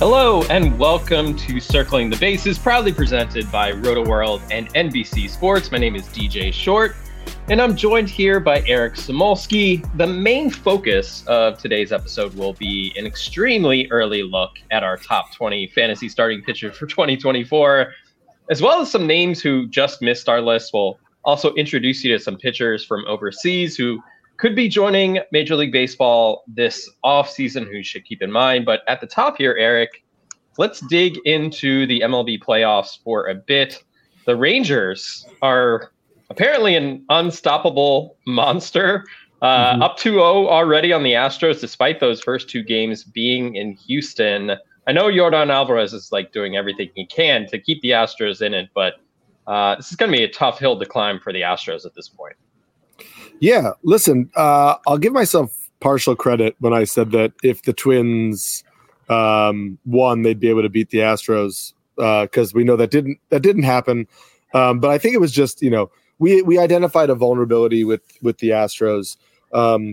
Hello and welcome to Circling the Bases, proudly presented by RotoWorld and NBC Sports. My name is DJ Short, and I'm joined here by Eric Samolsky. The main focus of today's episode will be an extremely early look at our top 20 fantasy starting pitchers for 2024, as well as some names who just missed our list. We'll also introduce you to some pitchers from overseas who could be joining Major League Baseball this offseason, who you should keep in mind. But at the top here, Eric, let's dig into the MLB playoffs for a bit. The Rangers are apparently an unstoppable monster, up 2-0 already on the Astros, despite those first two games being in Houston. I know Yordan Alvarez is like doing everything he can to keep the Astros in it, but this is going to be a tough hill to climb for the Astros at this point. Yeah, listen, I'll give myself partial credit when I said that if the Twins won, they'd be able to beat the Astros, because we know that didn't happen. But I think it was just, you know, we identified a vulnerability with the Astros.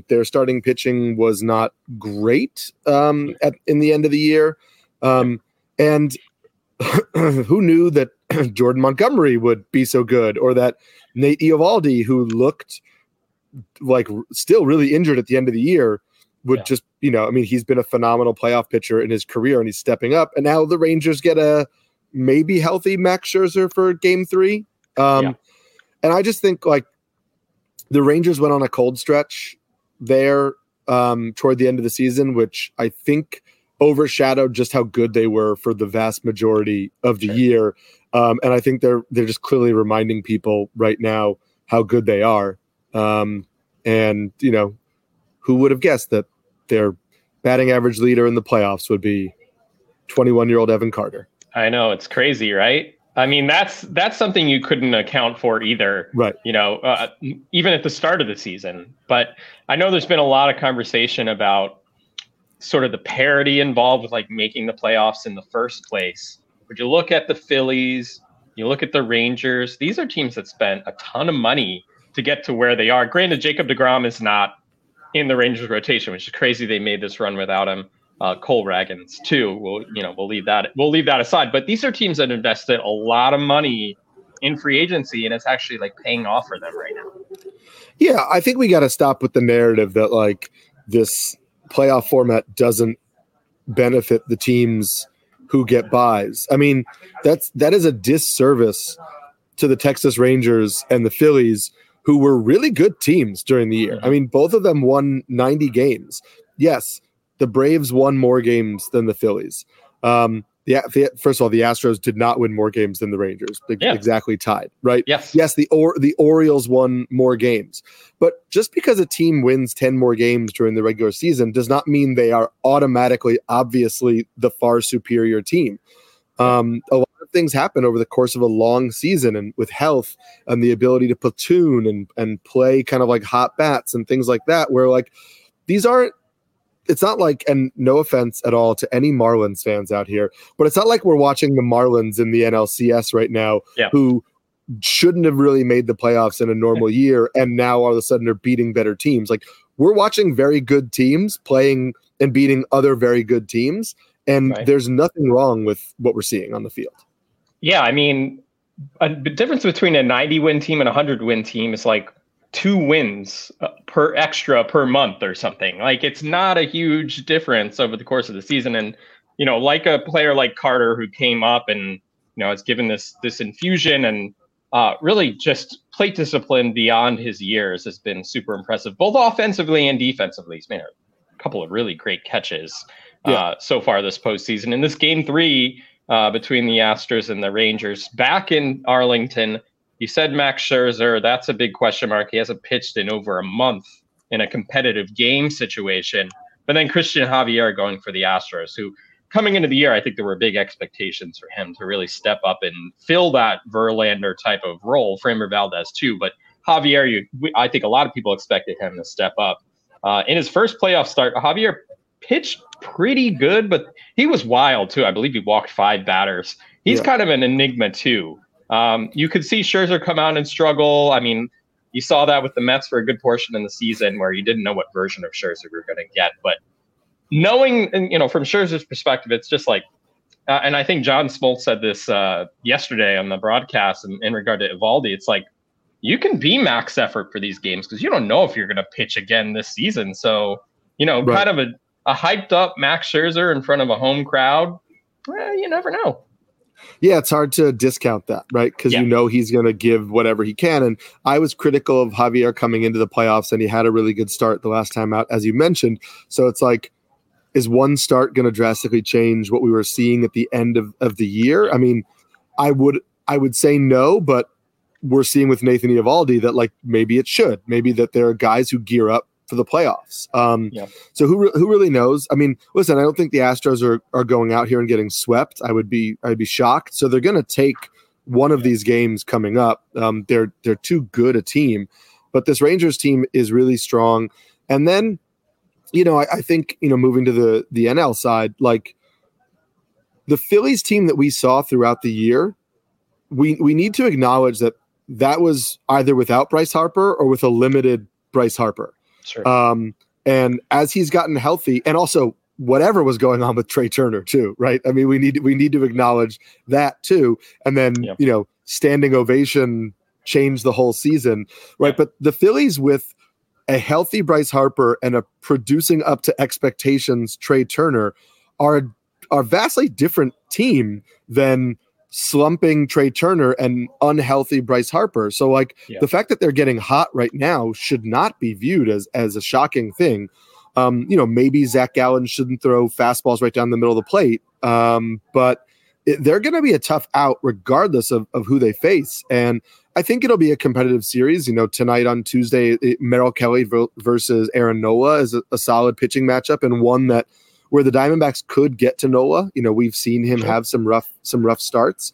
Their starting pitching was not great in the end of the year. And who knew that Jordan Montgomery would be so good, or that Nate Eovaldi, who looked like still really injured at the end of the year, would just, you know, I mean, he's been a phenomenal playoff pitcher in his career, and he's stepping up. And now the Rangers get a maybe healthy Max Scherzer for Game 3. And I just think, like, the Rangers went on a cold stretch there toward the end of the season, which I think overshadowed just how good they were for the vast majority of the year. And I think they're just clearly reminding people right now how good they are. And, you know, who would have guessed that their batting average leader in the playoffs would be 21-year-old Evan Carter? I know, it's crazy, right? I mean, that's something you couldn't account for either, right? You know, even at the start of the season. But I know there's been a lot of conversation about sort of the parity involved with, like, making the playoffs in the first place. Would you look at the Phillies? You look at the Rangers. These are teams that spent a ton of money to get to where they are. Granted, Jacob deGrom is not in the Rangers rotation, which is crazy. They made this run without him. Cole Ragans too. We'll leave that aside. But these are teams that invested a lot of money in free agency, and it's actually, like, paying off for them right now. Yeah, I think we got to stop with the narrative that, like, this playoff format doesn't benefit the teams who get buys. I mean, that is a disservice to the Texas Rangers and the Phillies, who were really good teams during the year. I mean, both of them won 90 games. Yes, the Braves won more games than the Phillies. First of all, the Astros did not win more games than the Rangers. Exactly tied, right? Yes, the Orioles won more games. But just because a team wins 10 more games during the regular season does not mean they are automatically, obviously, the far superior team. A lot of things happen over the course of a long season, and with health and the ability to platoon and play kind of like hot bats and things like that, where, like, these aren't, it's not like, and no offense at all to any Marlins fans out here, but it's not like we're watching the Marlins in the NLCS right now, who shouldn't have really made the playoffs in a normal year, and now all of a sudden they're beating better teams. Like, we're watching very good teams playing and beating other very good teams. And there's nothing wrong with what we're seeing on the field. Yeah, I mean, the difference between a 90-win team and a 100-win team is like 2 wins per extra per month or something. Like, it's not a huge difference over the course of the season. And, you know, like a player like Carter, who came up and, you know, has given this infusion and really just plate discipline beyond his years has been super impressive, both offensively and defensively. He's made a couple of really great catches so far this postseason. In this Game 3 between the Astros and the Rangers back in Arlington, you said Max Scherzer, that's a big question mark. He hasn't pitched in over a month in a competitive game situation. But then Christian Javier going for the Astros, who coming into the year, I think there were big expectations for him to really step up and fill that Verlander type of role. Framber Valdez too, but Javier, I think a lot of people expected him to step up. In his first playoff start, Javier pitched pretty good, but he was wild too. I believe he walked 5 batters. He's kind of an enigma too. You could see Scherzer come out and struggle. I mean, you saw that with the Mets for a good portion of the season where you didn't know what version of Scherzer we were going to get. But knowing, you know, from Scherzer's perspective, it's just like, and I think John Smoltz said this yesterday on the broadcast in regard to Eovaldi, it's like, you can be max effort for these games because you don't know if you're going to pitch again this season. So, you know, kind of a hyped up Max Scherzer in front of a home crowd, you never know. Yeah, it's hard to discount that, right? Because you know he's going to give whatever he can. And I was critical of Javier coming into the playoffs, and he had a really good start the last time out, as you mentioned. So it's like, is one start going to drastically change what we were seeing at the end of the year? I mean, I would say no, but we're seeing with Nathan Eovaldi that, like, maybe it should. Maybe that there are guys who gear up for the playoffs. So who really knows? I mean, listen, I don't think the Astros are going out here and getting swept. I'd be shocked. So they're going to take one of these games coming up. They're too good a team, but this Rangers team is really strong. And then, you know, I think, you know, moving to the NL side, like the Phillies team that we saw throughout the year, we need to acknowledge that was either without Bryce Harper or with a limited Bryce Harper. Sure. And as he's gotten healthy, and also whatever was going on with Trey Turner too, right? I mean, we need to acknowledge that too. And then, you know, standing ovation changed the whole season, right? Yeah. But the Phillies with a healthy Bryce Harper and a producing up to expectations Trey Turner are a vastly different team than slumping Trey Turner and unhealthy Bryce Harper. So like the fact that they're getting hot right now should not be viewed as a shocking thing. You know, maybe Zach Gallen shouldn't throw fastballs right down the middle of the plate. But they're going to be a tough out regardless of who they face. And I think it'll be a competitive series. You know, tonight on Tuesday, Merrill Kelly versus Aaron Nola is a solid pitching matchup and one that where the Diamondbacks could get to Nola. You know, we've seen him have some rough starts.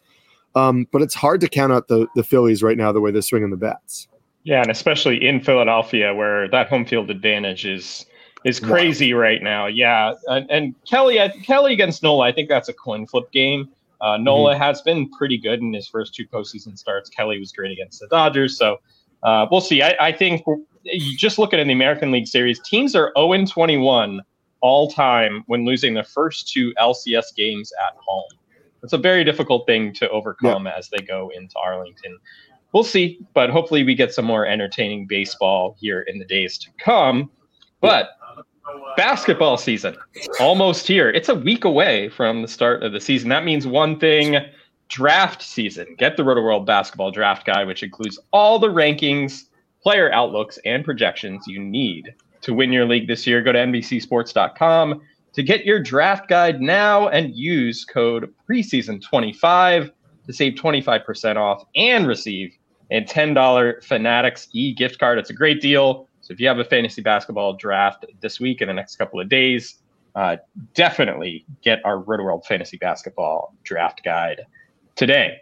But it's hard to count out the Phillies right now, the way they're swinging the bats. Yeah, and especially in Philadelphia, where that home field advantage is crazy right now. Yeah, and Kelly against Nola, I think that's a coin flip game. Nola has been pretty good in his first 2 postseason starts. Kelly was great against the Dodgers, so we'll see. I think just looking at the American League Series, teams are 0-21 all time when losing the first 2 LCS games at home. It's a very difficult thing to overcome as they go into Arlington. We'll see, but hopefully we get some more entertaining baseball here in the days to come. But basketball season almost here. It's a week away from the start of the season. That means one thing: draft season. Get the RotoWorld Basketball Draft Guide, which includes all the rankings, player outlooks, and projections you need to win your league this year. Go to nbcsports.com to get your draft guide now and use code PRESEASON25 to save 25% off and receive a $10 Fanatics e-gift card. It's a great deal. So if you have a fantasy basketball draft this week in the next couple of days, definitely get our RotoWorld Fantasy Basketball Draft Guide today.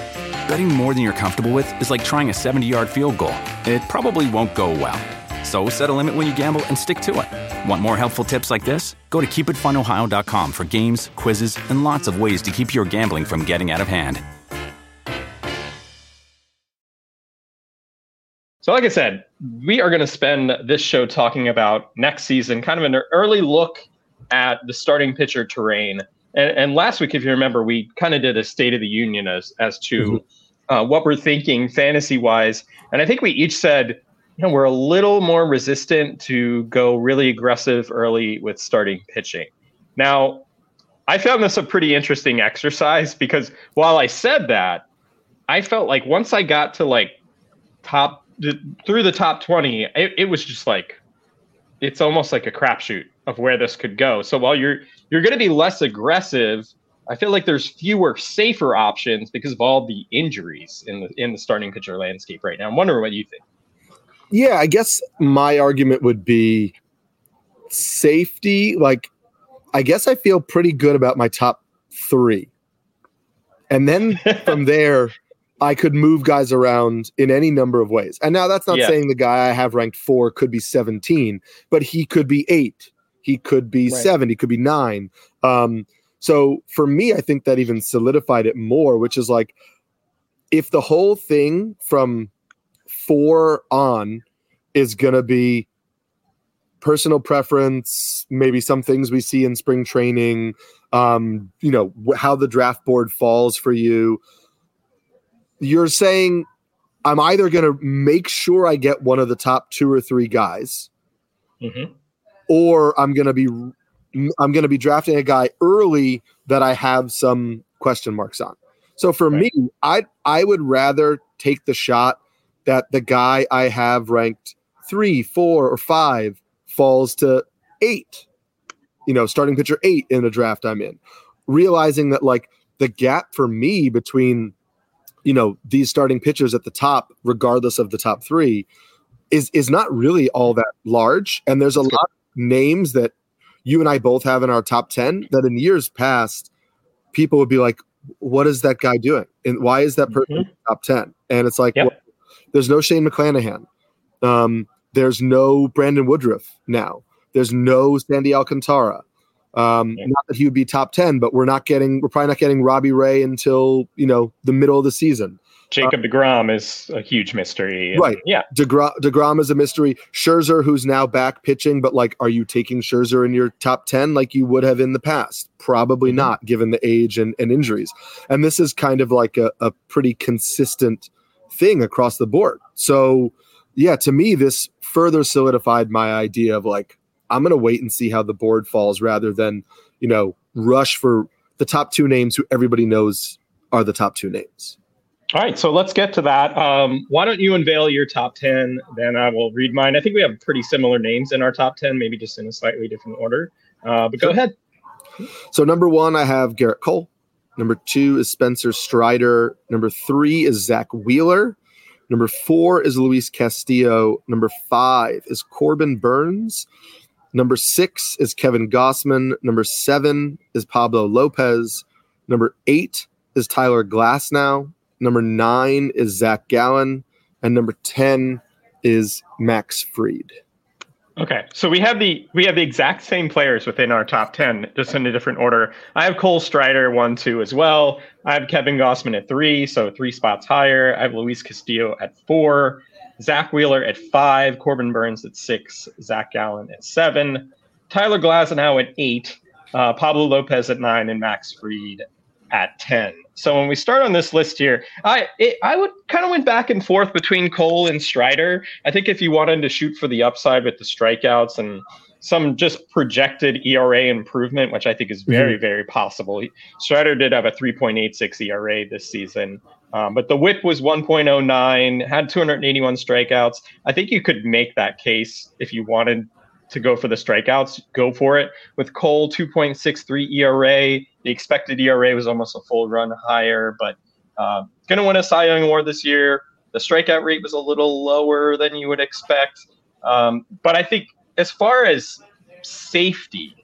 Betting more than you're comfortable with is like trying a 70-yard field goal. It probably won't go well. So set a limit when you gamble and stick to it. Want more helpful tips like this? Go to KeepItFunOhio.com for games, quizzes, and lots of ways to keep your gambling from getting out of hand. So like I said, we are going to spend this show talking about next season, kind of an early look at the starting pitcher terrain. And last week, if you remember, we kind of did a State of the Union as to what we're thinking fantasy-wise. And I think we each said, you know, we're a little more resistant to go really aggressive early with starting pitching. Now, I found this a pretty interesting exercise because while I said that, I felt like once I got to like through the top 20, it was just like, it's almost like a crapshoot of where this could go. So while you're going to be less aggressive, I feel like there's fewer safer options because of all the injuries in the starting pitcher landscape right now. I'm wondering what you think. Yeah, I guess my argument would be safety. Like, I guess I feel pretty good about my top three. And then from there, I could move guys around in any number of ways. And now that's not saying the guy I have ranked 4 could be 17, but he could be 8. He could be 7. He could be 9. So for me, I think that even solidified it more, which is like if the whole thing from 4 on is going to be personal preference, maybe some things we see in spring training, you know, how the draft board falls for you. You're saying I'm either going to make sure I get one of the top 2 or 3 guys, or I'm going to be drafting a guy early that I have some question marks on. So for me, I would rather take the shot that the guy I have ranked 3, 4, or 5 falls to 8, you know, starting pitcher 8 in the draft I'm in, realizing that like the gap for me between, you know, these starting pitchers at the top, regardless of the top 3, is not really all that large. And there's a lot of names that you and I both have in our top 10 that in years past, people would be like, what is that guy doing? And why is that person in the top 10? And it's like, well, there's no Shane McClanahan. There's no Brandon Woodruff now. There's no Sandy Alcantara. Not that he would be top 10, but we're probably not getting Robbie Ray until, you know, the middle of the season. Jacob DeGrom is a huge mystery. And, DeGrom is a mystery. Scherzer, who's now back pitching, but like, are you taking Scherzer in your top 10 like you would have in the past? Probably not, given the age and injuries. And this is kind of like a pretty consistent thing across the board. So yeah, to me, this further solidified my idea of like, I'm going to wait and see how the board falls rather than, you know, rush for the top 2 names who everybody knows are the top 2 names. All right. So let's get to that. Why don't you unveil your top 10? Then I will read mine. I think we have pretty similar names in our top 10, maybe just in a slightly different order. But go ahead. So number 1, I have Garrett Cole. Number 2 is Spencer Strider. Number 3 is Zach Wheeler. Number 4 is Luis Castillo. Number 5 is Corbin Burns. Number 6 is Kevin Gausman. Number 7 is Pablo Lopez. Number 8 is Tyler Glasnow. Number 9 is Zach Gallen. And number 10 is Max Fried. Okay, so we have the exact same players within our top 10, just in a different order. I have Cole Strider 1, 2 as well. I have Kevin Gausman at 3, so 3 spots higher. I have Luis Castillo at 4. Zach Wheeler at 5, Corbin Burns at 6, Zach Gallen at 7, Tyler Glasnow at 8, Pablo Lopez at 9, and Max Fried at 10. So when we start on this list here, I would kind of went back and forth between Cole and Strider. I think if you wanted to shoot for the upside with the strikeouts and some just projected ERA improvement, which I think is very, very possible. Strider did have a 3.86 ERA this season. But the whip was 1.09, had 281 strikeouts. I think you could make that case if you wanted to go for the strikeouts, go for it. With Cole, 2.63 ERA. The expected ERA was almost a full run higher, but going to win a Cy Young Award this year. The strikeout rate was a little lower than you would expect. But I think as far as safety,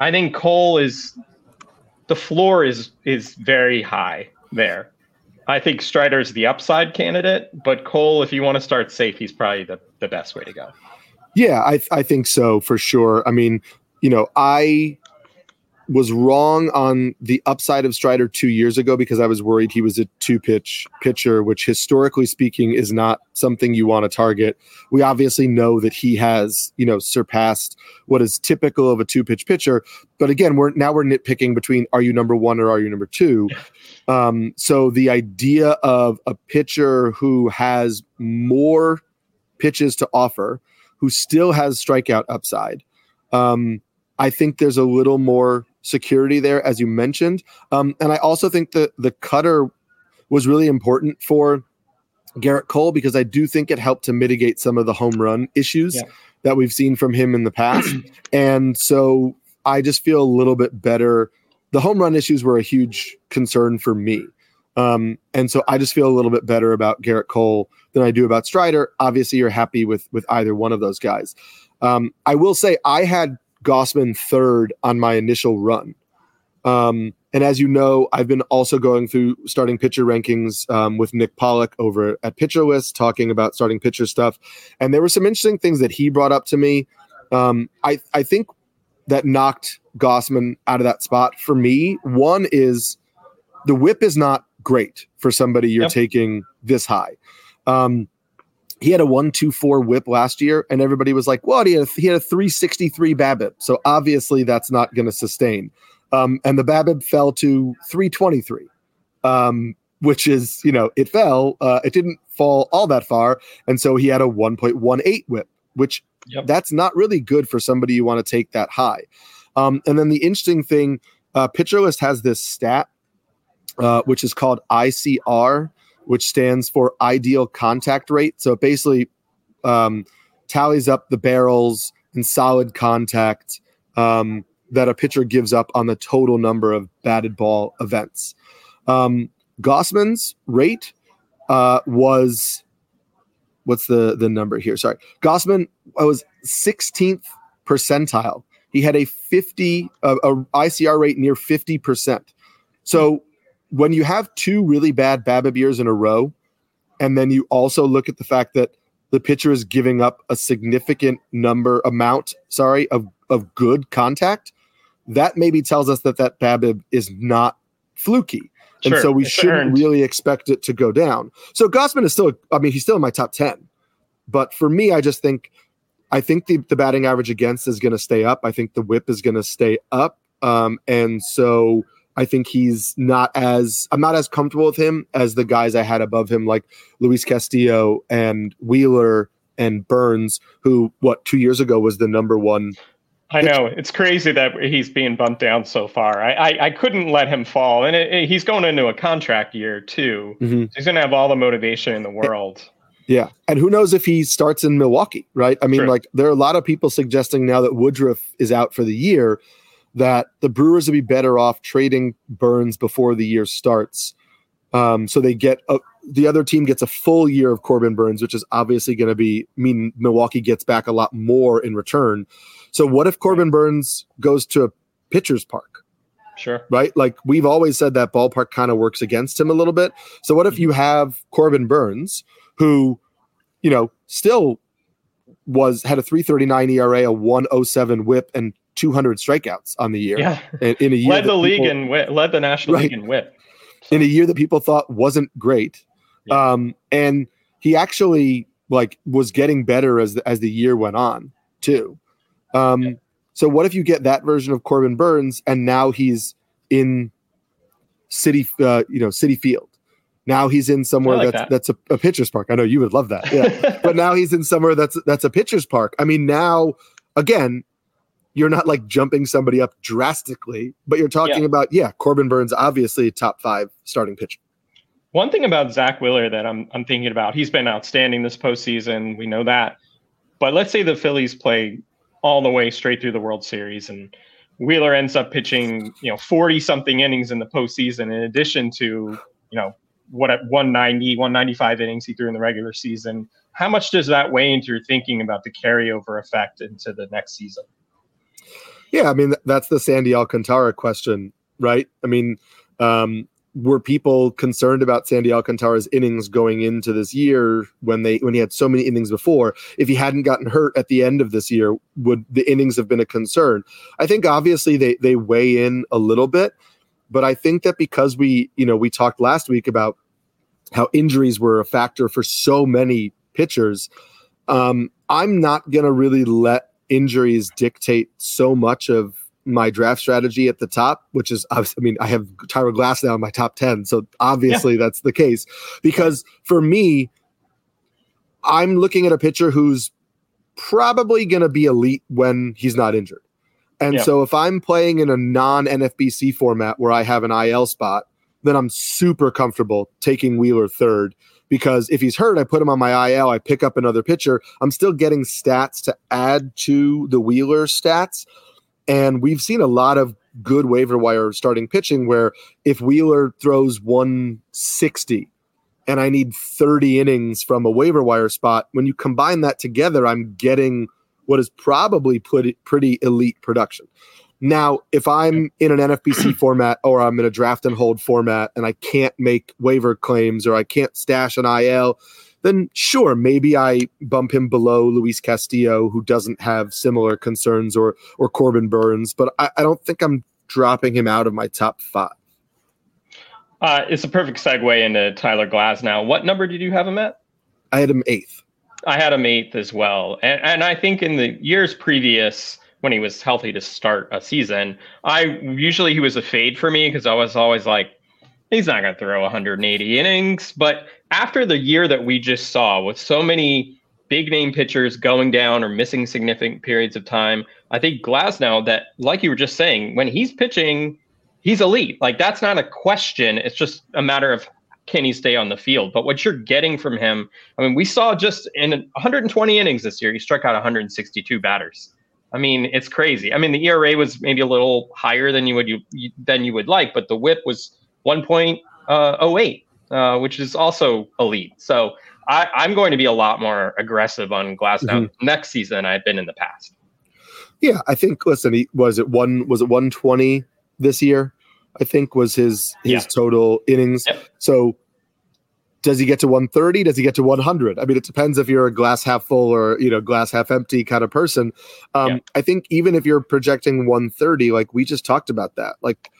I think Cole is – the floor is very high there. I think Strider's the upside candidate, but Cole, if you want to start safe, he's probably the best way to go. Yeah, I think so for sure. I mean, you know, I was wrong on the upside of Strider 2 years ago because I was worried he was a two-pitch pitcher, which historically speaking is not something you want to target. We obviously know that he has, you know, surpassed what is typical of a two-pitch pitcher. But again, we're nitpicking between are you number one or are you number two? So the idea of a pitcher who has more pitches to offer, who still has strikeout upside, I think there's a little more security there, as you mentioned. And I also think the cutter was really important for Garrett Cole because I do think it helped to mitigate some of the home run issues that we've seen from him in the past. And so I just feel a little bit better. The home run issues were a huge concern for me. And so I just feel a little bit better about Garrett Cole than I do about Strider. Obviously, you're happy with either one of those guys. I will say I had Gausman third on my initial run. And as you know, I've been also going through starting pitcher rankings with Nick Pollock over at Pitcher List, talking about starting pitcher stuff. And there were some interesting things that he brought up to me. I think that knocked Gausman out of that spot for me. One is the whip is not great for somebody you're taking this high. He had a 124 whip last year, and everybody was like, well, he had a 363 BABIP. So obviously that's not going to sustain. And the BABIP fell to 323, which is, you know, it fell. It didn't fall all that far. And so he had a 1.18 whip, which that's not really good for somebody you want to take that high. And then the interesting thing, Pitcher List has this stat, which is called ICR, which stands for ideal contact rate. So it basically tallies up the barrels and solid contact that a pitcher gives up on the total number of batted ball events. Gausman's rate was, what's the number here? Sorry. Gausman was 16th percentile. He had a ICR rate near 50%. So when you have two really bad BABIP years in a row, and then you also look at the fact that the pitcher is giving up a significant amount of good contact, that maybe tells us that BABIP is not fluky. And so we shouldn't really expect it to go down. So Gausman is he's still in my top 10. But for me, I just think, the batting average against is going to stay up. I think the whip is going to stay up. And so I think I'm not as comfortable with him as the guys I had above him, like Luis Castillo and Wheeler and Burns, who 2 years ago was the number one. I know it's crazy that he's being bumped down so far. I couldn't let him fall, and he's going into a contract year too. Mm-hmm. He's going to have all the motivation in the world. Yeah, and who knows if he starts in Milwaukee, right? I mean, there are a lot of people suggesting now that Woodruff is out for the year, that the Brewers would be better off trading Burns before the year starts. So they the other team gets a full year of Corbin Burns, which is obviously going to mean Milwaukee gets back a lot more in return. So what if Corbin Burns goes to a pitcher's park? Sure. Right? Like we've always said that ballpark kind of works against him a little bit. So what if you have Corbin Burns, who, you know, still had a 3.39 ERA, a 1.07 whip, and 200 strikeouts on the year, in a year led the National League in whip, so in a year that people thought wasn't great, and he actually was getting better as the year went on too. So what if you get that version of Corbin Burns, and now he's in City Field? Now he's in somewhere that's a pitcher's park. I know you would love that, but now he's in somewhere that's a pitcher's park. I mean, now again, you're not jumping somebody up drastically, but you're talking about, Corbin Burns, obviously top five starting pitcher. One thing about Zach Wheeler that I'm thinking about, he's been outstanding this postseason. We know that. But let's say the Phillies play all the way straight through the World Series and Wheeler ends up pitching, 40 something innings in the postseason in addition to, what at 190, 195 innings he threw in the regular season. How much does that weigh into your thinking about the carryover effect into the next season? Yeah, I mean, that's the Sandy Alcantara question, right? I mean, were people concerned about Sandy Alcantara's innings going into this year when he had so many innings before? If he hadn't gotten hurt at the end of this year, would the innings have been a concern? I think obviously they weigh in a little bit, but I think that because we talked last week about how injuries were a factor for so many pitchers, I'm not going to really let injuries dictate so much of my draft strategy at the top, which is, I mean, I have Tyler Glasnow in my top 10. So obviously that's the case, because for me, I'm looking at a pitcher who's probably going to be elite when he's not injured. And so if I'm playing in a non-NFBC format where I have an IL spot, then I'm super comfortable taking Wheeler third, because if he's hurt, I put him on my IL, I pick up another pitcher. I'm still getting stats to add to the Wheeler stats. And we've seen a lot of good waiver wire starting pitching where if Wheeler throws 160 and I need 30 innings from a waiver wire spot, when you combine that together, I'm getting what is probably pretty elite production. Now, if I'm in an NFBC format or I'm in a draft and hold format and I can't make waiver claims or I can't stash an IL, then sure, maybe I bump him below Luis Castillo, who doesn't have similar concerns, or Corbin Burns, but I don't think I'm dropping him out of my top five. It's a perfect segue into Tyler Glasnow. What number did you have him at? I had him 8th. I had him 8th as well. And I think in the years previous, when he was healthy to start a season, he was a fade for me because I was always like, he's not going to throw 180 innings. But after the year that we just saw with so many big name pitchers going down or missing significant periods of time, I think Glasnow, that, like you were just saying, when he's pitching, he's elite. Like, that's not a question. It's just a matter of, can he stay on the field? But what you're getting from him, I mean, we saw just in 120 innings this year, he struck out 162 batters. I mean, it's crazy. I mean, the ERA was maybe a little higher than you would like, but the WHIP was 1.08, which is also elite. So I'm going to be a lot more aggressive on Glasnow next season than I've been in the past. Yeah, I think. Listen, was it 120 this year? I think was his total innings. Yep. So does he get to 130? Does he get to 100? I mean, it depends if you're a glass half full or glass half empty kind of person. Yep. I think even if you're projecting 130, like we just talked about that, like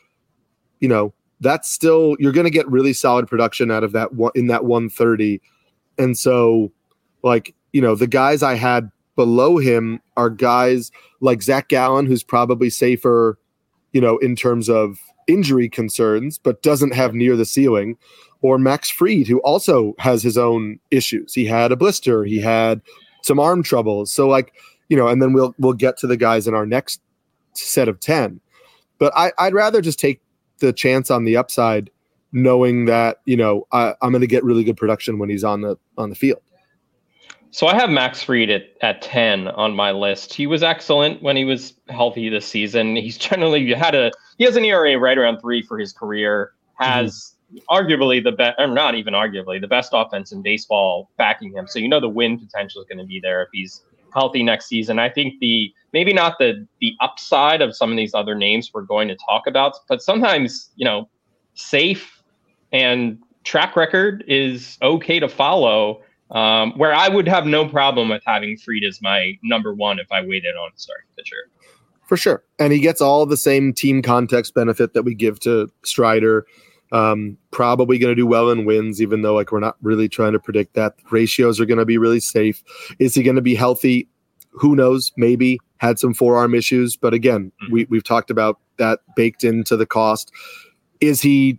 that's still, you're going to get really solid production out of that one in that 130. And so the guys I had below him are guys like Zach Gallen, who's probably safer, in terms of injury concerns, but doesn't have near the ceiling, or Max Fried, who also has his own issues. He had a blister, he had some arm troubles. So and then we'll get to the guys in our next set of 10, but I'd rather just take the chance on the upside, knowing that I'm going to get really good production when he's on the field. So I have Max Fried at 10 on my list. He was excellent when he was healthy this season. He's generally he has an ERA right around 3 for his career. Has arguably the best, or not even arguably, the best offense in baseball backing him. So the win potential is going to be there if he's healthy next season. I think maybe not the upside of some of these other names we're going to talk about, but sometimes, safe and track record is okay to follow, where I would have no problem with having Fried as my number 1 if I waited on a starting pitcher. For sure. And he gets all the same team context benefit that we give to Strider. Probably going to do well in wins, even though we're not really trying to predict that. The ratios are going to be really safe. Is he going to be healthy? Who knows? Maybe. Had some forearm issues, but again, we've talked about that baked into the cost. Does he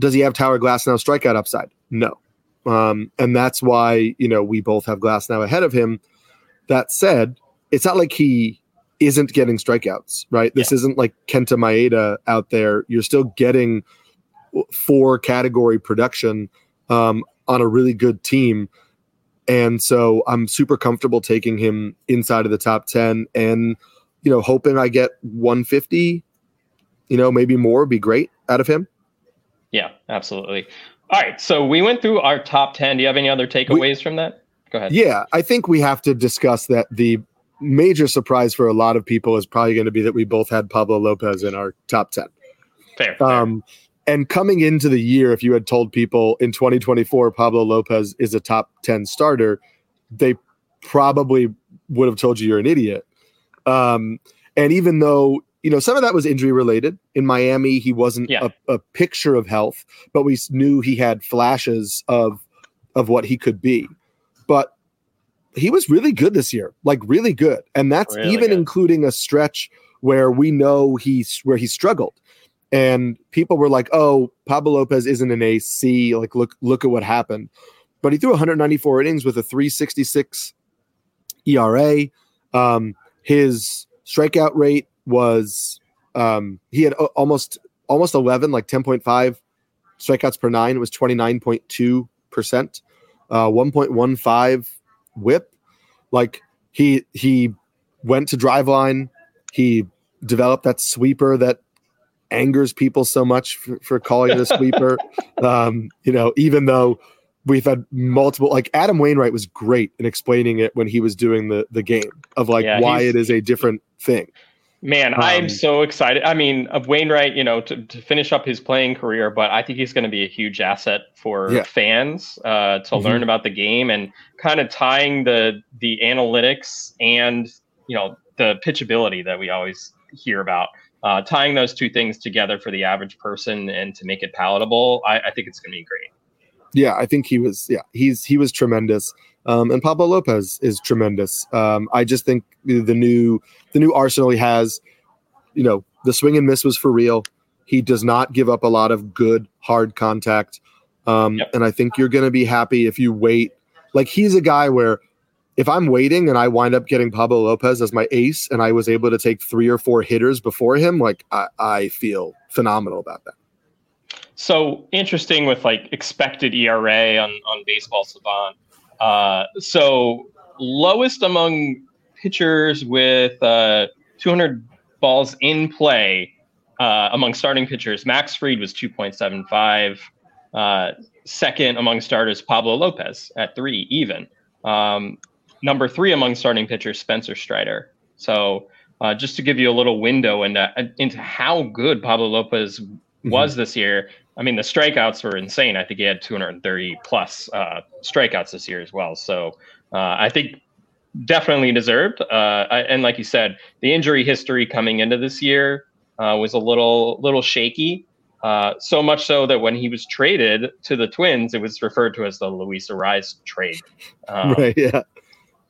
have Tyler Glasnow strikeout upside? No. And that's why, we both have Glasnow ahead of him. That said, it's not like he isn't getting strikeouts, right? Yeah. This isn't like Kenta Maeda out there. You're still getting 4 category production on a really good team. And so I'm super comfortable taking him inside of the top 10 and, hoping I get 150, maybe more would be great out of him. Yeah, absolutely. All right, so we went through our top 10. Do you have any other takeaways from that? Go ahead. Yeah, I think we have to discuss that the major surprise for a lot of people is probably going to be that we both had Pablo Lopez in our top 10. Fair. And coming into the year, if you had told people in 2024 Pablo Lopez is a top 10 starter, they probably would have told you you're an idiot. And even though, you know, some of that was injury related. In Miami, he wasn't a picture of health, but we knew he had flashes of what he could be. But he was really good this year, like really good. And that's really even good, including a stretch where we know where he struggled. And people were like, oh, Pablo Lopez isn't an AC. Like, look at what happened. But he threw 194 innings with a 3.66 ERA. His strikeout rate was he had almost 11, like 10.5 strikeouts per nine. It was 29.2%, 1.15 whip. Like he went to driveline. He developed that sweeper that angers people so much for calling it a sweeper. You know, even though we've had multiple, like Adam Wainwright was great in explaining it when he was doing the game of like why it is a different thing. Man, I'm so excited. I mean, of Wainwright, you know, to finish up his playing career, but I think he's going to be a huge asset for fans to learn about the game and kind of tying the analytics and, you know, the pitchability that we always hear about, tying those two things together for the average person and to make it palatable. I think it's going to be great. Yeah, I think he was tremendous. And Pablo Lopez is tremendous. I just think the new arsenal he has, you know, the swing and miss was for real. He does not give up a lot of good, hard contact. And I think you're going to be happy if you wait. Like, he's a guy where if I'm waiting and I wind up getting Pablo Lopez as my ace and I was able to take 3 or 4 hitters before him, like I feel phenomenal about that. So interesting with like expected ERA on Baseball Savant. So lowest among pitchers with 200 balls in play among starting pitchers, Max Fried was 2.75. Second among starters, Pablo Lopez at 3 even. Number 3 among starting pitchers, Spencer Strider. So just to give you a little window into how good Pablo Lopez was this year. I mean, the strikeouts were insane. I think he had 230 plus strikeouts this year as well. So I think definitely deserved. And like you said, the injury history coming into this year was a little shaky. So much so that when he was traded to the Twins, it was referred to as the Luis Arraez trade. Right. Yeah.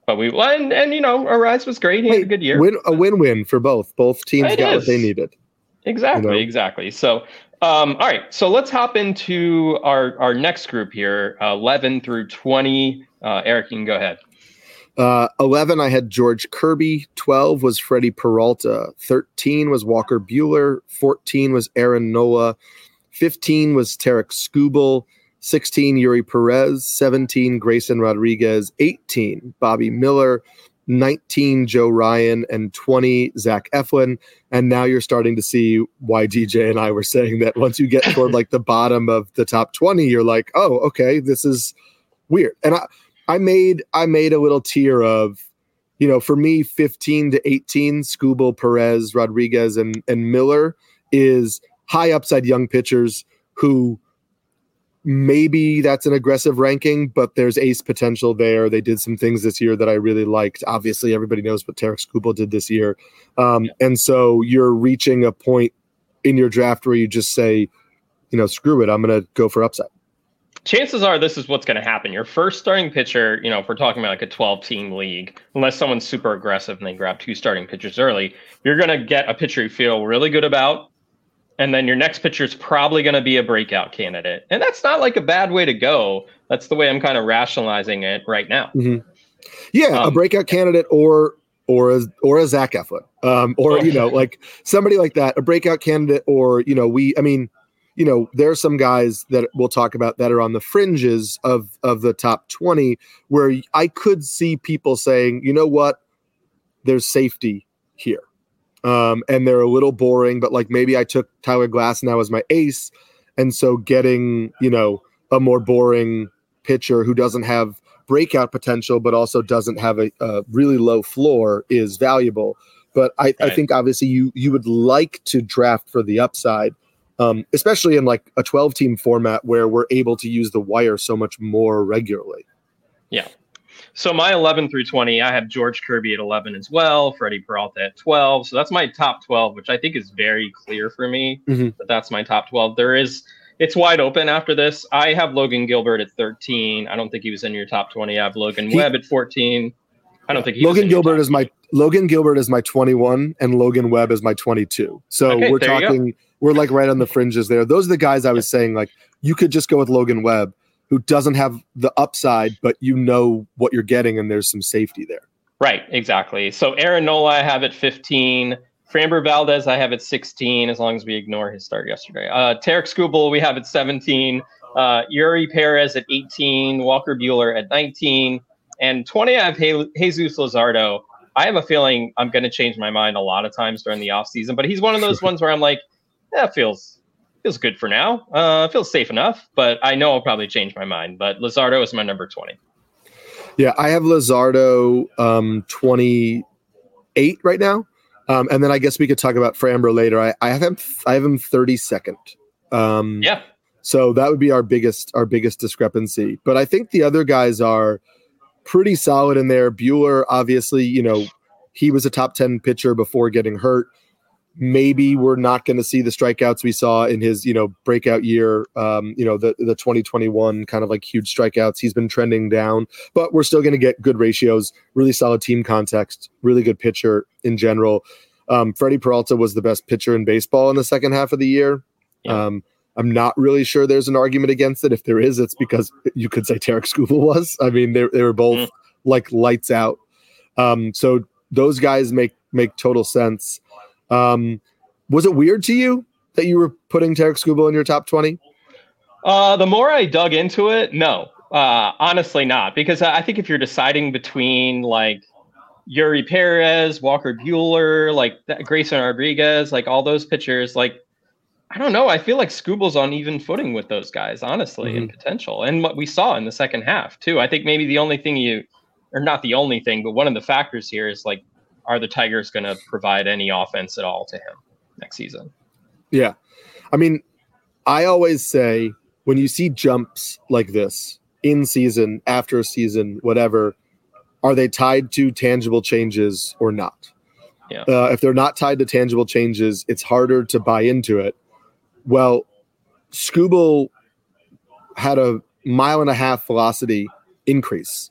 But you know, Arraez was great. He had a good year. A win-win for both teams got what they needed. Exactly. You know? Exactly. So. All right, so let's hop into our next group here, 11 through 20. Eric, you can go ahead. 11, I had George Kirby. 12 was Freddie Peralta. 13 was Walker Buehler. 14 was Aaron Nola. 15 was Tarik Skubal. 16, Eury Pérez. 17, Grayson Rodriguez. 18, Bobby Miller. 19, Joe Ryan, and 20, Zach Eflin. And now you're starting to see why DJ and I were saying that once you get toward like the bottom of the top 20, you're like, oh, okay, this is weird. And I made a little tier of, you know, for me, 15 to 18, Skubal, Perez, Rodriguez, and Miller is high upside young pitchers who maybe that's an aggressive ranking, but there's ace potential there. They did some things this year that I really liked. Obviously, everybody knows what Tarik Skubal did this year. And so you're reaching a point in your draft where you just say, you know, screw it, I'm going to go for upside. Chances are this is what's going to happen. Your first starting pitcher, you know, if we're talking about like a 12-team league, unless someone's super aggressive and they grab 2 starting pitchers early, you're going to get a pitcher you feel really good about. And then your next pitcher is probably going to be a breakout candidate. And that's not like a bad way to go. That's the way I'm kind of rationalizing it right now. Mm-hmm. Yeah, a breakout candidate or a Zach Eflin you know, like somebody like that, a breakout candidate or, you know, I mean, you know, there are some guys that we'll talk about that are on the fringes of the top 20 where I could see people saying, you know what, there's safety here. And they're a little boring, but like maybe I took Tyler Glasnow as my ace. And so getting, you know, a more boring pitcher who doesn't have breakout potential, but also doesn't have a really low floor is valuable. But I think obviously you would like to draft for the upside, especially in like a 12-team format where we're able to use the wire so much more regularly. Yeah. So my 11 through 20, I have George Kirby at 11 as well, Freddie Peralta at 12. So that's my top 12, which I think is very clear for me. Mm-hmm. But that's my top 12. It's wide open after this. I have Logan Gilbert at 13. I don't think he was in your top 20. I have Logan Webb at 14. I don't think he was in your top 20. Logan Gilbert is my 21 and Logan Webb is my 22. So we're like right on the fringes there. Those are the guys I was saying, like, you could just go with Logan Webb, who doesn't have the upside, but you know what you're getting and there's some safety there. Right, exactly. So Aaron Nola I have at 15. Framber Valdez I have at 16, as long as we ignore his start yesterday. Tarik Skubal we have at 17. Eury Pérez at 18. Walker Buehler at 19. And 20, I have Jesus Luzardo. I have a feeling I'm going to change my mind a lot of times during the offseason, but he's one of those ones where I'm like, that feels good for now. Feels safe enough, but I know I'll probably change my mind. But Luzardo is my number 20. Yeah, I have Luzardo 28 right now. And then I guess we could talk about Framber later. I have him 32nd. So that would be our biggest discrepancy. But I think the other guys are pretty solid in there. Buehler, obviously, you know, he was a top 10 pitcher before getting hurt. Maybe we're not going to see the strikeouts we saw in his, you know, breakout year, the 2021 kind of like huge strikeouts. He's been trending down, but we're still going to get good ratios, really solid team context, really good pitcher in general. Freddie Peralta was the best pitcher in baseball in the second half of the year. Yeah. I'm not really sure there's an argument against it. If there is, it's because you could say Tarik Skubal was. I mean, they were both like lights out. So those guys make total sense. Was it weird to you that you were putting Tarik Skubal in your top 20? The more I dug into it, no, honestly not, because I think if you're deciding between like Eury Pérez, Walker Buehler, like Grayson Rodriguez, like all those pitchers, like, I don't know. I feel like Skubal's on even footing with those guys, honestly, in potential and what we saw in the second half too. I think maybe the only thing but one of the factors here is like, are the Tigers going to provide any offense at all to him next season? Yeah. I mean, I always say when you see jumps like this in season, after a season, whatever, are they tied to tangible changes or not? Yeah. If they're not tied to tangible changes, it's harder to buy into it. Well, Skubal had a 1.5 mile velocity increase,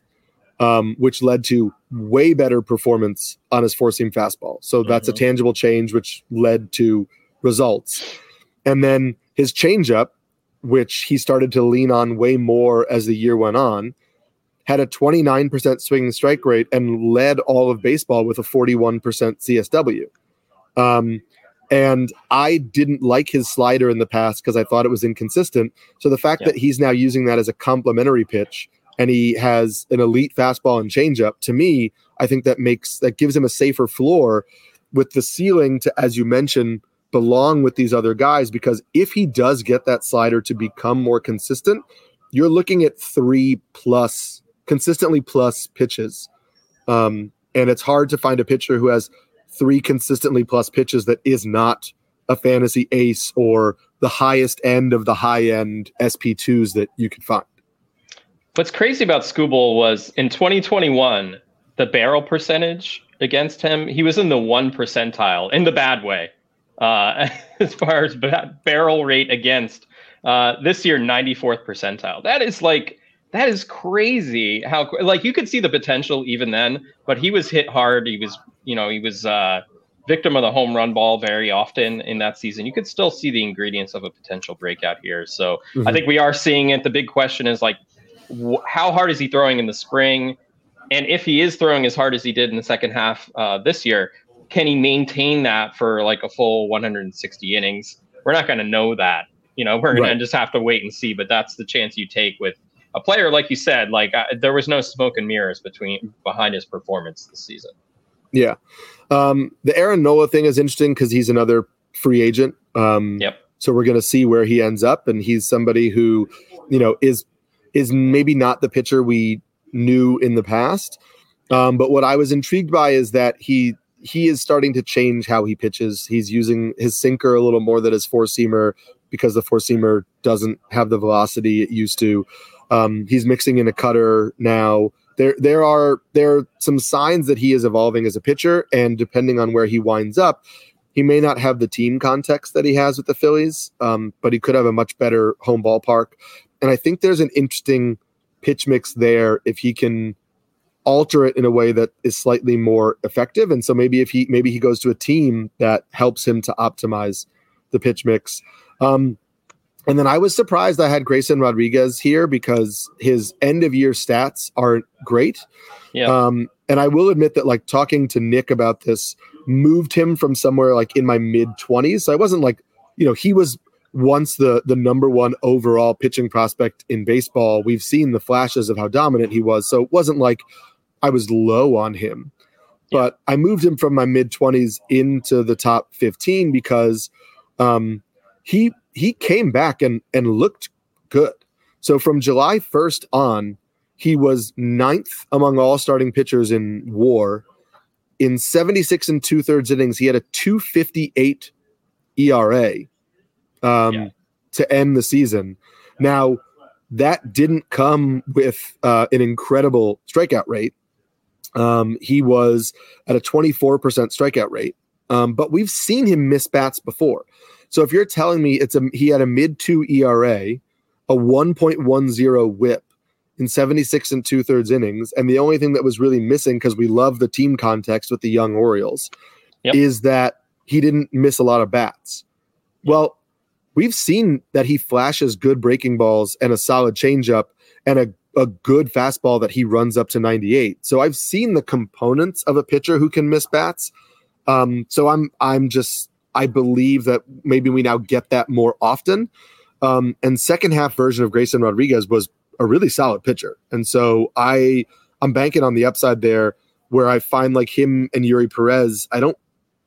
which led to way better performance on his four-seam fastball. So that's a tangible change, which led to results. And then his changeup, which he started to lean on way more as the year went on, had a 29% swing and strike rate and led all of baseball with a 41% CSW. And I didn't like his slider in the past because I thought it was inconsistent. So the fact that he's now using that as a complementary pitch and he has an elite fastball and changeup, to me, I think that gives him a safer floor with the ceiling to, as you mentioned, belong with these other guys. Because if he does get that slider to become more consistent, you're looking at 3+ consistently plus pitches. And it's hard to find a pitcher who has 3 consistently plus pitches that is not a fantasy ace or the highest end of the high end SP2s that you could find. What's crazy about Skubal was in 2021, the barrel percentage against him, he was in the 1st percentile in the bad way, as far as barrel rate against. This year, 94th percentile. That is crazy. How like you could see the potential even then, but he was hit hard. He was victim of the home run ball very often in that season. You could still see the ingredients of a potential breakout here. So I think we are seeing it. The big question is like, how hard is he throwing in the spring? And if he is throwing as hard as he did in the second half this year, can he maintain that for like a full 160 innings? We're not going to know that. You know, we're going to just have to wait and see. But that's the chance you take with a player, like you said, like there was no smoke and mirrors behind his performance this season. Yeah. The Aaron Nola thing is interesting because he's another free agent. So we're going to see where he ends up. And he's somebody who, you know, is maybe not the pitcher we knew in the past. But what I was intrigued by is that he is starting to change how he pitches. He's using his sinker a little more than his four-seamer because the four-seamer doesn't have the velocity it used to. He's mixing in a cutter now. There are some signs that he is evolving as a pitcher, and depending on where he winds up, he may not have the team context that he has with the Phillies, but he could have a much better home ballpark. And I think there's an interesting pitch mix there if he can alter it in a way that is slightly more effective. And so maybe if he goes to a team that helps him to optimize the pitch mix. And then I was surprised I had Grayson Rodriguez here because his end of year stats aren't great. Yeah. And I will admit that, like, talking to Nick about this moved him from somewhere like in my mid 20s. So I wasn't like, you know, he was once the number one overall pitching prospect in baseball. We've seen the flashes of how dominant he was. So it wasn't like I was low on him, but I moved him from my mid 20s into the top 15 because, he came back and looked good. So from July 1st on, he was 9th among all starting pitchers in WAR. In 76 and 2/3 innings, he had a 2.58 ERA to end the season. Now, that didn't come with an incredible strikeout rate. He was at a 24% strikeout rate, but we've seen him miss bats before. So if you're telling me he had a mid-2 ERA, a 1.10 whip in 76 and 2/3 innings, and the only thing that was really missing, because we love the team context with the young Orioles, is that he didn't miss a lot of bats. Well, we've seen that he flashes good breaking balls and a solid changeup and a good fastball that he runs up to 98. So I've seen the components of a pitcher who can miss bats. So I'm just... I believe that maybe we now get that more often. And second half version of Grayson Rodriguez was a really solid pitcher. And so I'm banking on the upside there, where I find like him and Eury Pérez.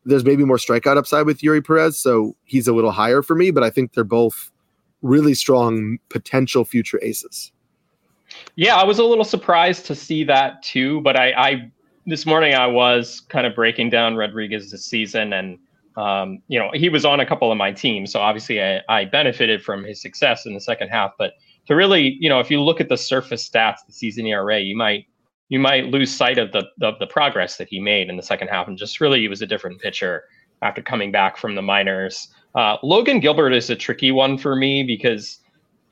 There's maybe more strikeout upside with Eury Pérez, so he's a little higher for me, but I think they're both really strong potential future aces. Yeah, I was a little surprised to see that too, but I this morning I was kind of breaking down Rodriguez's season, and you know, he was on a couple of my teams, so obviously I benefited from his success in the second half. But to really, you know, if you look at the surface stats, the season ERA, you might lose sight of the progress that he made in the second half, and just really he was a different pitcher after coming back from the minors. Logan Gilbert is a tricky one for me because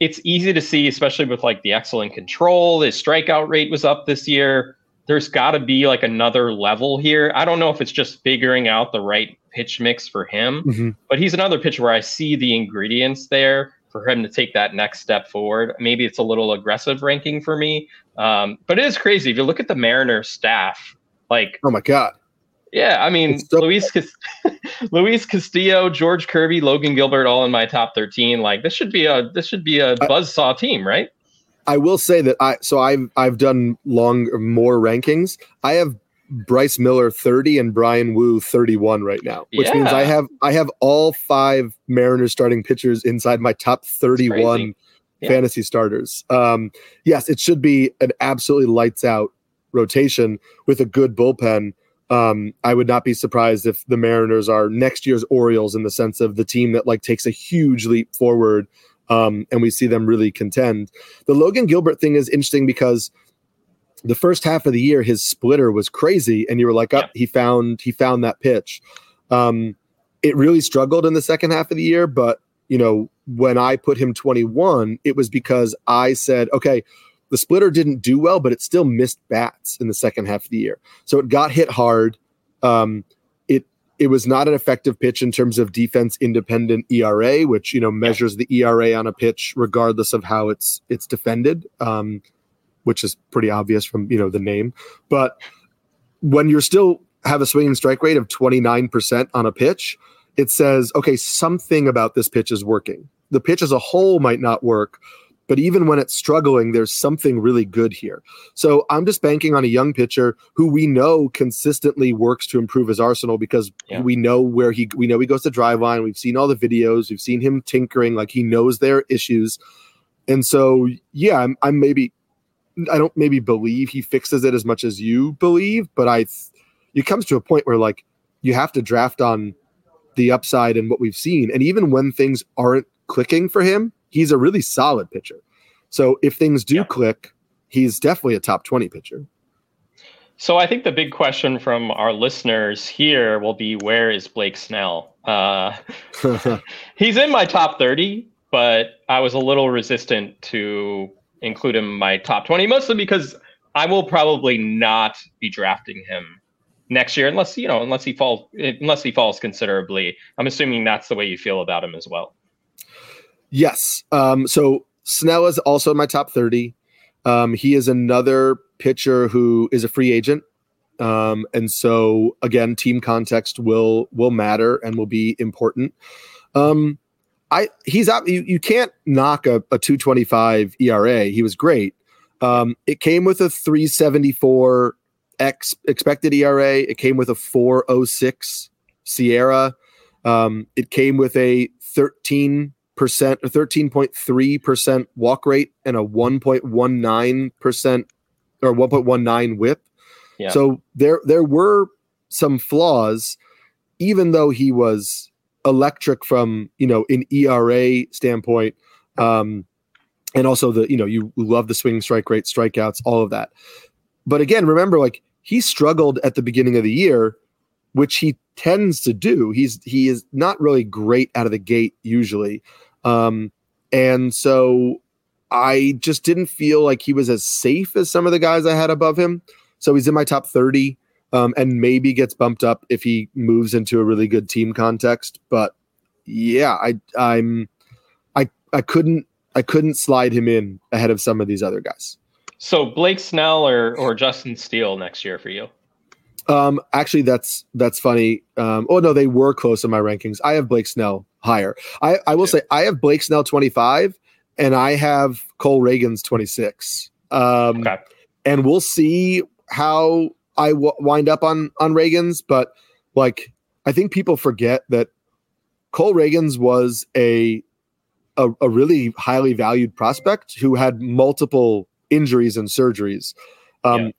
it's easy to see, especially with like the excellent control. His strikeout rate was up this year. There's got to be like another level here. I don't know if it's just figuring out the right pitch mix for him, but he's another pitcher where I see the ingredients there for him to take that next step forward. Maybe it's a little aggressive ranking for me, but it is crazy. If you look at the Mariners staff, like, oh my God. Yeah. I mean, Luis Castillo, George Kirby, Logan Gilbert, all in my top 13. Like this should be a buzzsaw team, right? I will say that I've done more rankings. I have Bryce Miller 30 and Brian Wu 31 right now, which means I have all five Mariners starting pitchers inside my top 31 fantasy starters. Yes, it should be an absolutely lights out rotation with a good bullpen. I would not be surprised if the Mariners are next year's Orioles in the sense of the team that like takes a huge leap forward. And we see them really contend. The Logan Gilbert thing is interesting because the first half of the year, his splitter was crazy. And you were like, he found that pitch. It really struggled in the second half of the year. But, you know, when I put him 21, it was because I said, okay, the splitter didn't do well, but it still missed bats in the second half of the year. So it got hit hard. It was not an effective pitch in terms of defense independent ERA, which, you know, measures the ERA on a pitch regardless of how it's defended, which is pretty obvious from, you know, the name. But when you still have a swinging strike rate of 29% on a pitch, it says, okay, something about this pitch is working. The pitch as a whole might not work, But even when it's struggling, there's something really good here. So I'm just banking on a young pitcher who we know consistently works to improve his arsenal because we know where he goes to drive line. We've seen all the videos. We've seen him tinkering. Like, he knows their issues. And so, yeah, I don't believe he fixes it as much as you believe, but it comes to a point where, like, you have to draft on the upside and what we've seen. And even when things aren't clicking for him, he's a really solid pitcher. So if things do click, he's definitely a top 20 pitcher. So I think the big question from our listeners here will be, where is Blake Snell? He's in my top 30, but I was a little resistant to include him in my top 20, mostly because I will probably not be drafting him next year unless he falls considerably. I'm assuming that's the way you feel about him as well. Yes. So Snell is also in my top 30. He is another pitcher who is a free agent. And so, again, team context will matter and will be important. You can't knock a 2.25 ERA. He was great. It came with a 3.74 expected ERA. It came with a 4.06 Sierra. It came with a 13.3% walk rate and a 1.19% or 1.19 WHIP. Yeah. So there were some flaws, even though he was electric from an ERA standpoint, and also you love the swing strike rate, strikeouts, all of that. But again, remember, like, he struggled at the beginning of the year, which he tends to do. He is not really great out of the gate usually. And so I just didn't feel like he was as safe as some of the guys I had above him. So he's in my top 30, and maybe gets bumped up if he moves into a really good team context. But yeah, I couldn't slide him in ahead of some of these other guys. So Blake Snell or Justin Steele next year for you? Actually, that's funny. They were close in my rankings. I have Blake Snell higher. I will say I have Blake Snell 25 and I have Cole Ragans 26. And we'll see how I wind up on Ragans. But, like, I think people forget that Cole Ragans was a really highly valued prospect who had multiple injuries and surgeries.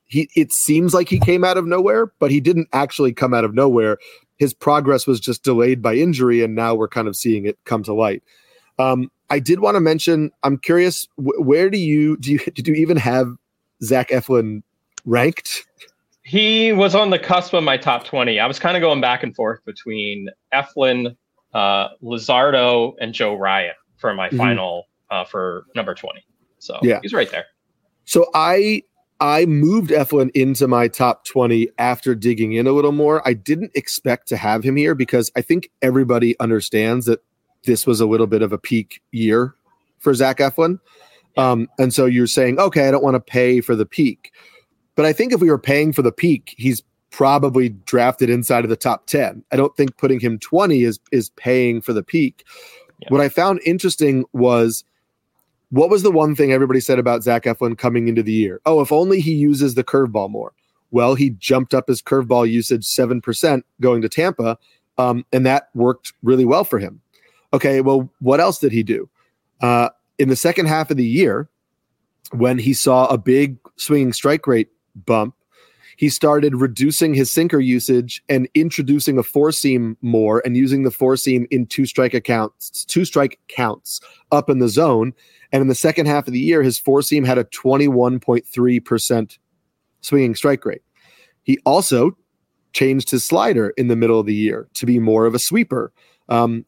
It seems like he came out of nowhere, but he didn't actually come out of nowhere. His progress was just delayed by injury, and now we're kind of seeing it come to light. I did want to mention, I'm curious, where do you even have Zach Eflin ranked? He was on the cusp of my top 20. I was kind of going back and forth between Eflin, Luzardo, and Joe Ryan for my final for number 20. So he's right there. So I moved Eflin into my top 20 after digging in a little more. I didn't expect to have him here because I think everybody understands that this was a little bit of a peak year for Zach Eflin. And so you're saying, okay, I don't want to pay for the peak. But I think if we were paying for the peak, he's probably drafted inside of the top 10. I don't think putting him 20 is paying for the peak. Yeah. What I found interesting was, what was the one thing everybody said about Zach Eflin coming into the year? Oh, if only he uses the curveball more. Well, he jumped up his curveball usage 7% going to Tampa, and that worked really well for him. Okay, well, what else did he do? In the second half of the year, when he saw a big swinging strike rate bump, he started reducing his sinker usage and introducing a four-seam more and using the four-seam in two strike counts up in the zone. And in the second half of the year, his four-seam had a 21.3% swinging strike rate. He also changed his slider in the middle of the year to be more of a sweeper,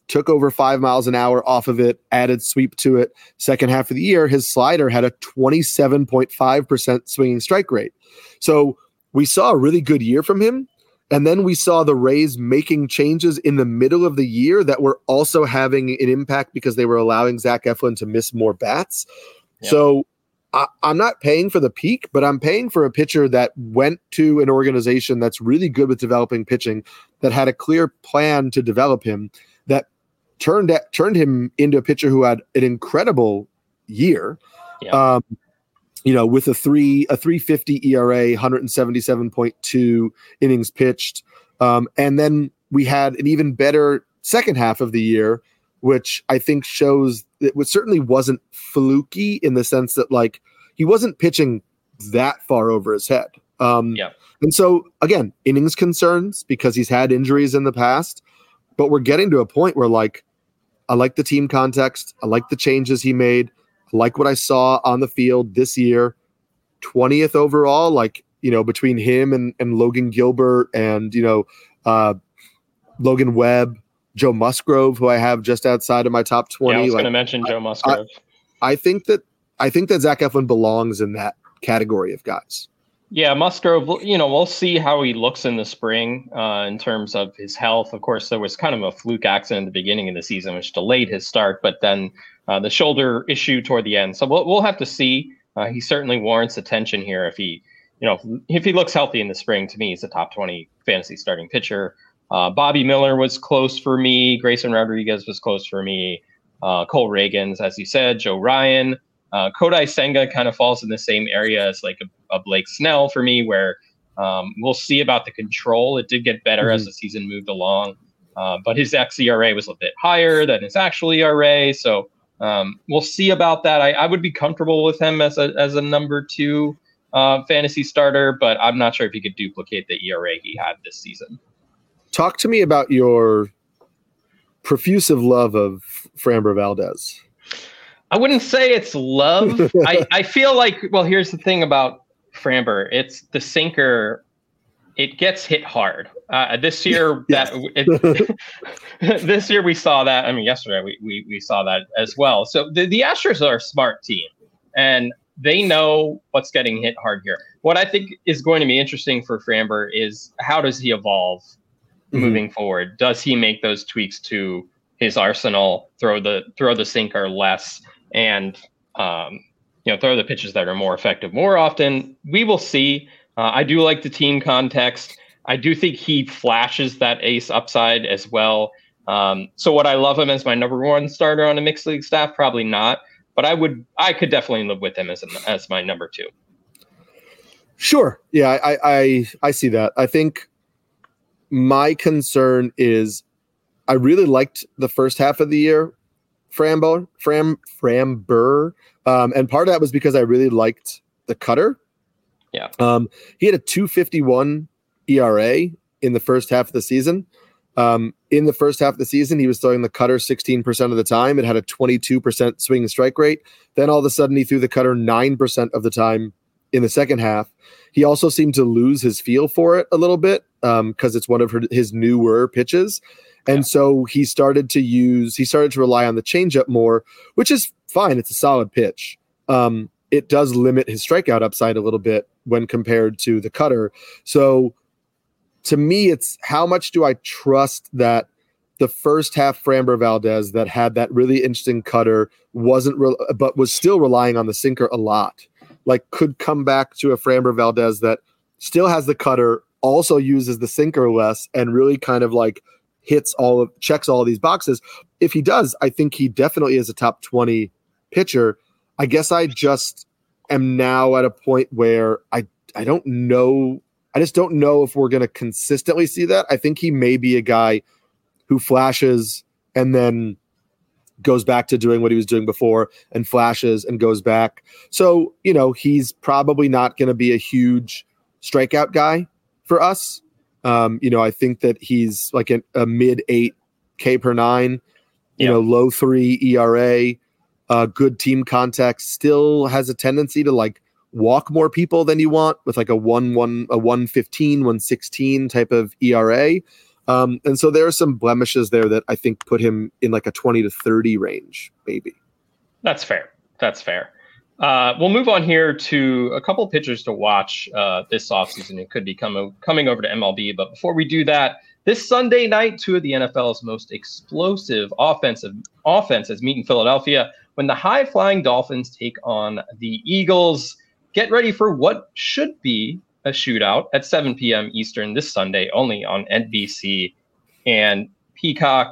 took over 5 miles an hour off of it, added sweep to it. Second half of the year, his slider had a 27.5% swinging strike rate. So we saw a really good year from him, and then we saw the Rays making changes in the middle of the year that were also having an impact because they were allowing Zach Eflin to miss more bats. Yeah. So I'm not paying for the peak, but I'm paying for a pitcher that went to an organization that's really good with developing pitching, that had a clear plan to develop him, that turned him into a pitcher who had an incredible year. Yeah. You know, with a 3.50 ERA, 177.2 innings pitched. And then we had an even better second half of the year, which I think shows that it certainly wasn't fluky in the sense that, like, he wasn't pitching that far over his head. Yeah. And so, again, innings concerns because he's had injuries in the past, but we're getting to a point where, like, I like the team context. I like the changes he made. I like what I saw on the field this year. 20th overall, like, you know, between him and Logan Gilbert and, you know, Logan Webb, Joe Musgrove, who I have just outside of my top 20. Yeah, I was going to mention Joe Musgrove. I think that Zach Eflin belongs in that category of guys. Yeah, Musgrove, you know, we'll see how he looks in the spring in terms of his health. Of course, there was kind of a fluke accident at the beginning of the season, which delayed his start, but then the shoulder issue toward the end. So we'll have to see. He certainly warrants attention here. If he looks healthy in the spring, to me, he's a top 20 fantasy starting pitcher. Bobby Miller was close for me. Grayson Rodriguez was close for me. Cole Ragans, as you said, Joe Ryan. Kodai Senga kind of falls in the same area as like a Blake Snell for me, where we'll see about the control. It did get better as the season moved along, but his xERA was a bit higher than his actual ERA. So we'll see about that. I would be comfortable with him as a number two fantasy starter, but I'm not sure if he could duplicate the ERA he had this season. Talk to me about your profusive love of Framber Valdez. I wouldn't say it's love. I feel like, well, here's the thing about Framber. It's the sinker. It gets hit hard. This year, this year we saw that. I mean, yesterday we saw that as well. So the Astros are a smart team, and they know what's getting hit hard here. What I think is going to be interesting for Framber is how does he evolve moving forward? Does he make those tweaks to his arsenal, throw the sinker less, and throw the pitches that are more effective more often? We will see. I do like the team context. I do think he flashes that ace upside as well. So would I love him as my number one starter on a mixed league staff? Probably not, but I could definitely live with him as my number two. Sure. Yeah, I see that. I think my concern is I really liked the first half of the year, Framber. And part of that was because I really liked the cutter. Yeah. He had a 2.51 ERA in the first half of the season. In the first half of the season, he was throwing the cutter 16% of the time. It had a 22% swing and strike rate. Then all of a sudden he threw the cutter 9% of the time in the second half. He also seemed to lose his feel for it a little bit because it's one of his newer pitches. And so he started to rely on the changeup more, which is fine. It's a solid pitch. It does limit his strikeout upside a little bit when compared to the cutter. So to me, it's how much do I trust that the first half Framber Valdez that had that really interesting cutter but was still relying on the sinker a lot, like could come back to a Framber Valdez that still has the cutter, also uses the sinker less, and really kind of like checks all of these boxes. If he does, I think he definitely is a top 20 pitcher. I guess I just am now at a point where I don't know. I just don't know if we're going to consistently see that. I think he may be a guy who flashes and then goes back to doing what he was doing before and flashes and goes back. So, you know, he's probably not going to be a huge strikeout guy for us. You know, I think that he's like a mid 8 K per 9, you know, low 3 ERA, good team context, still has a tendency to like walk more people than you want with like a 1.15, 1.16 type of ERA. And so there are some blemishes there that I think put him in like a 20 to 30 range, maybe. That's fair. We'll move on here to a couple pitchers to watch this offseason. It could be coming over to MLB. But before we do that, this Sunday night, two of the NFL's most explosive offenses meet in Philadelphia when the high-flying Dolphins take on the Eagles. Get ready for what should be a shootout at 7 p.m. Eastern this Sunday, only on NBC and Peacock.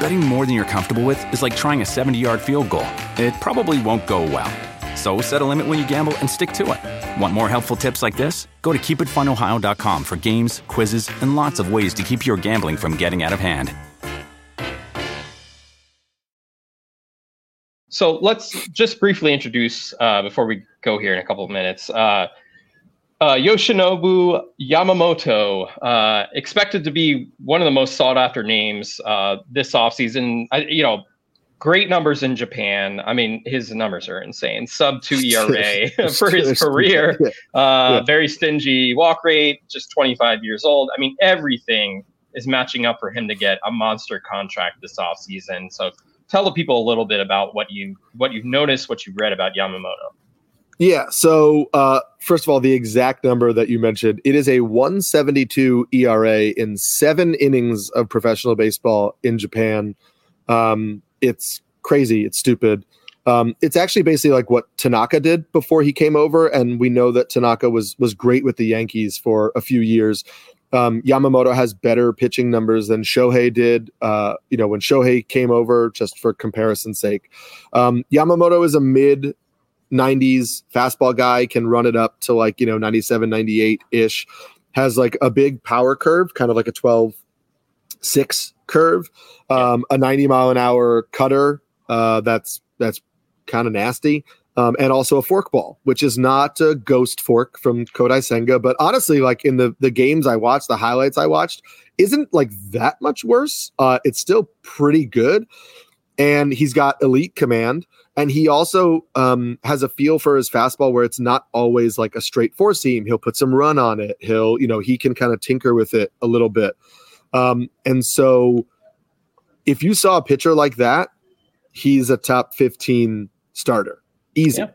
Betting more than you're comfortable with is like trying a 70-yard field goal. It probably won't go well. So set a limit when you gamble and stick to it. Want more helpful tips like this? Go to KeepItFunOhio.com for games, quizzes, and lots of ways to keep your gambling from getting out of hand. So let's just briefly introduce, before we go here in a couple of minutes, Yoshinobu Yamamoto, expected to be one of the most sought-after names this offseason. Great numbers in Japan. I mean, his numbers are insane. Sub-2 ERA for his career. Very stingy walk rate, just 25 years old. I mean, everything is matching up for him to get a monster contract this offseason. So tell the people a little bit about what you've noticed, what you read about Yamamoto. Yeah, so first of all, the exact number that you mentioned, it is a 1.72 ERA in 7 innings of professional baseball in Japan. It's crazy. It's stupid. It's actually basically like what Tanaka did before he came over, and we know that Tanaka was great with the Yankees for a few years. Yamamoto has better pitching numbers than Shohei did, when Shohei came over, just for comparison's sake. Yamamoto is a mid 90s fastball guy, can run it up to 97, 98 ish, has a big power curve, kind of like a 12-6 curve, a 90 mile an hour cutter. That's kind of nasty. And also a forkball, which is not a ghost fork from Kodai Senga, but honestly, in the games I watched, the highlights I watched, isn't that much worse. It's still pretty good. And he's got elite command. And he also has a feel for his fastball where it's not always like a straight four seam. He'll put some run on it. He'll, he can kind of tinker with it a little bit. And so if you saw a pitcher like that, he's a top 15 starter. Easy. Yeah.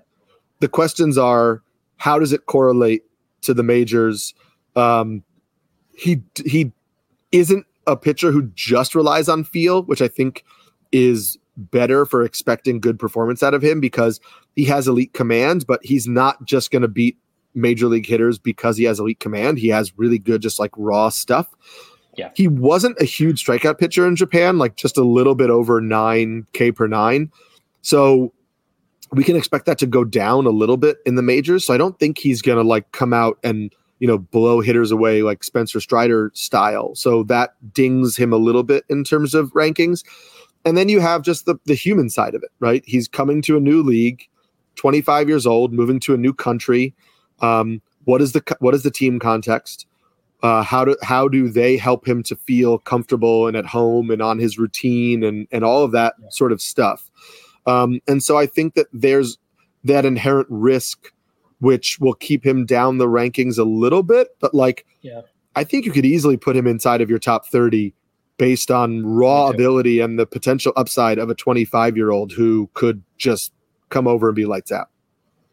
The questions are, how does it correlate to the majors? He isn't a pitcher who just relies on feel, which I think is better for expecting good performance out of him, because he has elite command, but he's not just going to beat major league hitters because he has elite command. He has really good, just raw stuff. Yeah. He wasn't a huge strikeout pitcher in Japan, just a little bit over 9K/9. So we can expect that to go down a little bit in the majors. So I don't think he's going to come out and, blow hitters away like Spencer Strider style. So that dings him a little bit in terms of rankings. And then you have just the human side of it, right? He's coming to a new league, 25 years old, moving to a new country. What is the team context? How do they help him to feel comfortable and at home and on his routine and all of that sort of stuff? And so I think that there's that inherent risk, which will keep him down the rankings a little bit. But I think you could easily put him inside of your top 30 based on raw ability and the potential upside of a 25-year-old who could just come over and be lights out.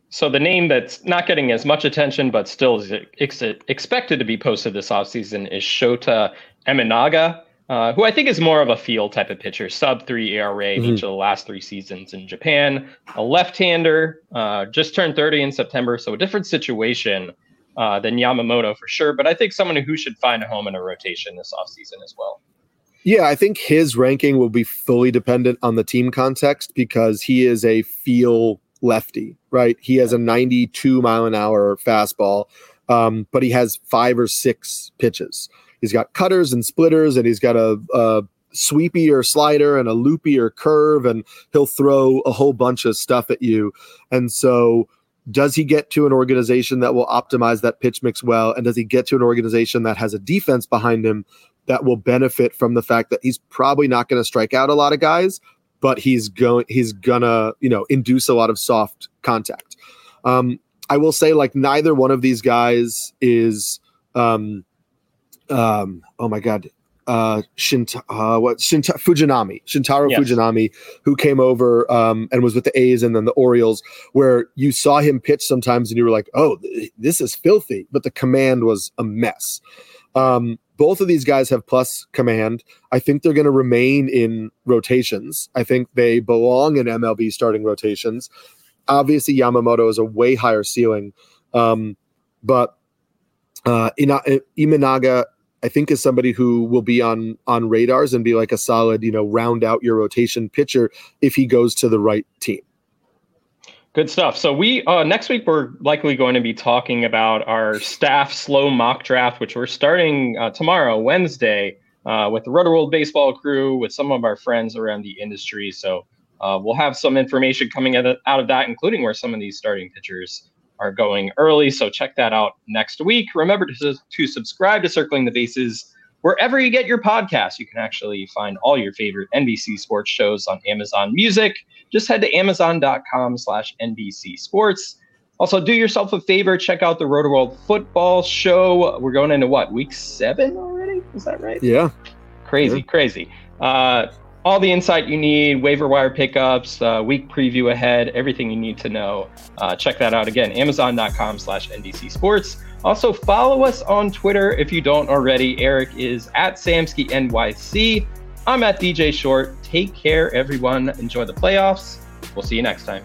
So the name that's not getting as much attention but still is expected to be posted this offseason is Shota Eminaga, who I think is more of a field type of pitcher, sub-3 ERA in each of the last 3 seasons in Japan, a left-hander, just turned 30 in September, so a different situation than Yamamoto for sure, but I think someone who should find a home in a rotation this offseason as well. Yeah, I think his ranking will be fully dependent on the team context because he is a feel lefty, right? He has a 92-mile-an-hour fastball, but he has 5 or 6 pitches. He's got cutters and splitters, and he's got a sweepier slider and a loopier curve, and he'll throw a whole bunch of stuff at you. And so does he get to an organization that will optimize that pitch mix well, and does he get to an organization that has a defense behind him that will benefit from the fact that he's probably not going to strike out a lot of guys, but he's gonna induce a lot of soft contact. I will say neither one of these guys is, oh my God, Shintaro Fujinami, who came over and was with the A's and then the Orioles, where you saw him pitch sometimes and you were like, oh, this is filthy, but the command was a mess. Both of these guys have plus command. I think they're going to remain in rotations. I think they belong in MLB starting rotations. Obviously, Yamamoto is a way higher ceiling, but Imanaga, I think, is somebody who will be on radars and be like a solid, round out your rotation pitcher if he goes to the right team. Good stuff. So we next week, we're likely going to be talking about our staff slow mock draft, which we're starting tomorrow, Wednesday, with the RotoWorld baseball crew, with some of our friends around the industry. So we'll have some information coming out of that, including where some of these starting pitchers are going early. So check that out next week. Remember to subscribe to Circling the Bases wherever you get your podcasts. You can actually find all your favorite NBC sports shows on Amazon Music. Just head to amazon.com/NBC Sports. Also, do yourself a favor. Check out the RotoWorld football show. We're going into week 7 already? Is that right? Yeah. Crazy. All the insight you need, waiver wire pickups, week preview ahead, everything you need to know. Check that out again, amazon.com/NBC Sports. Also, follow us on Twitter if you don't already. Eric is @SamskyNYC. I'm @DJ Short. Take care, everyone. Enjoy the playoffs. We'll see you next time.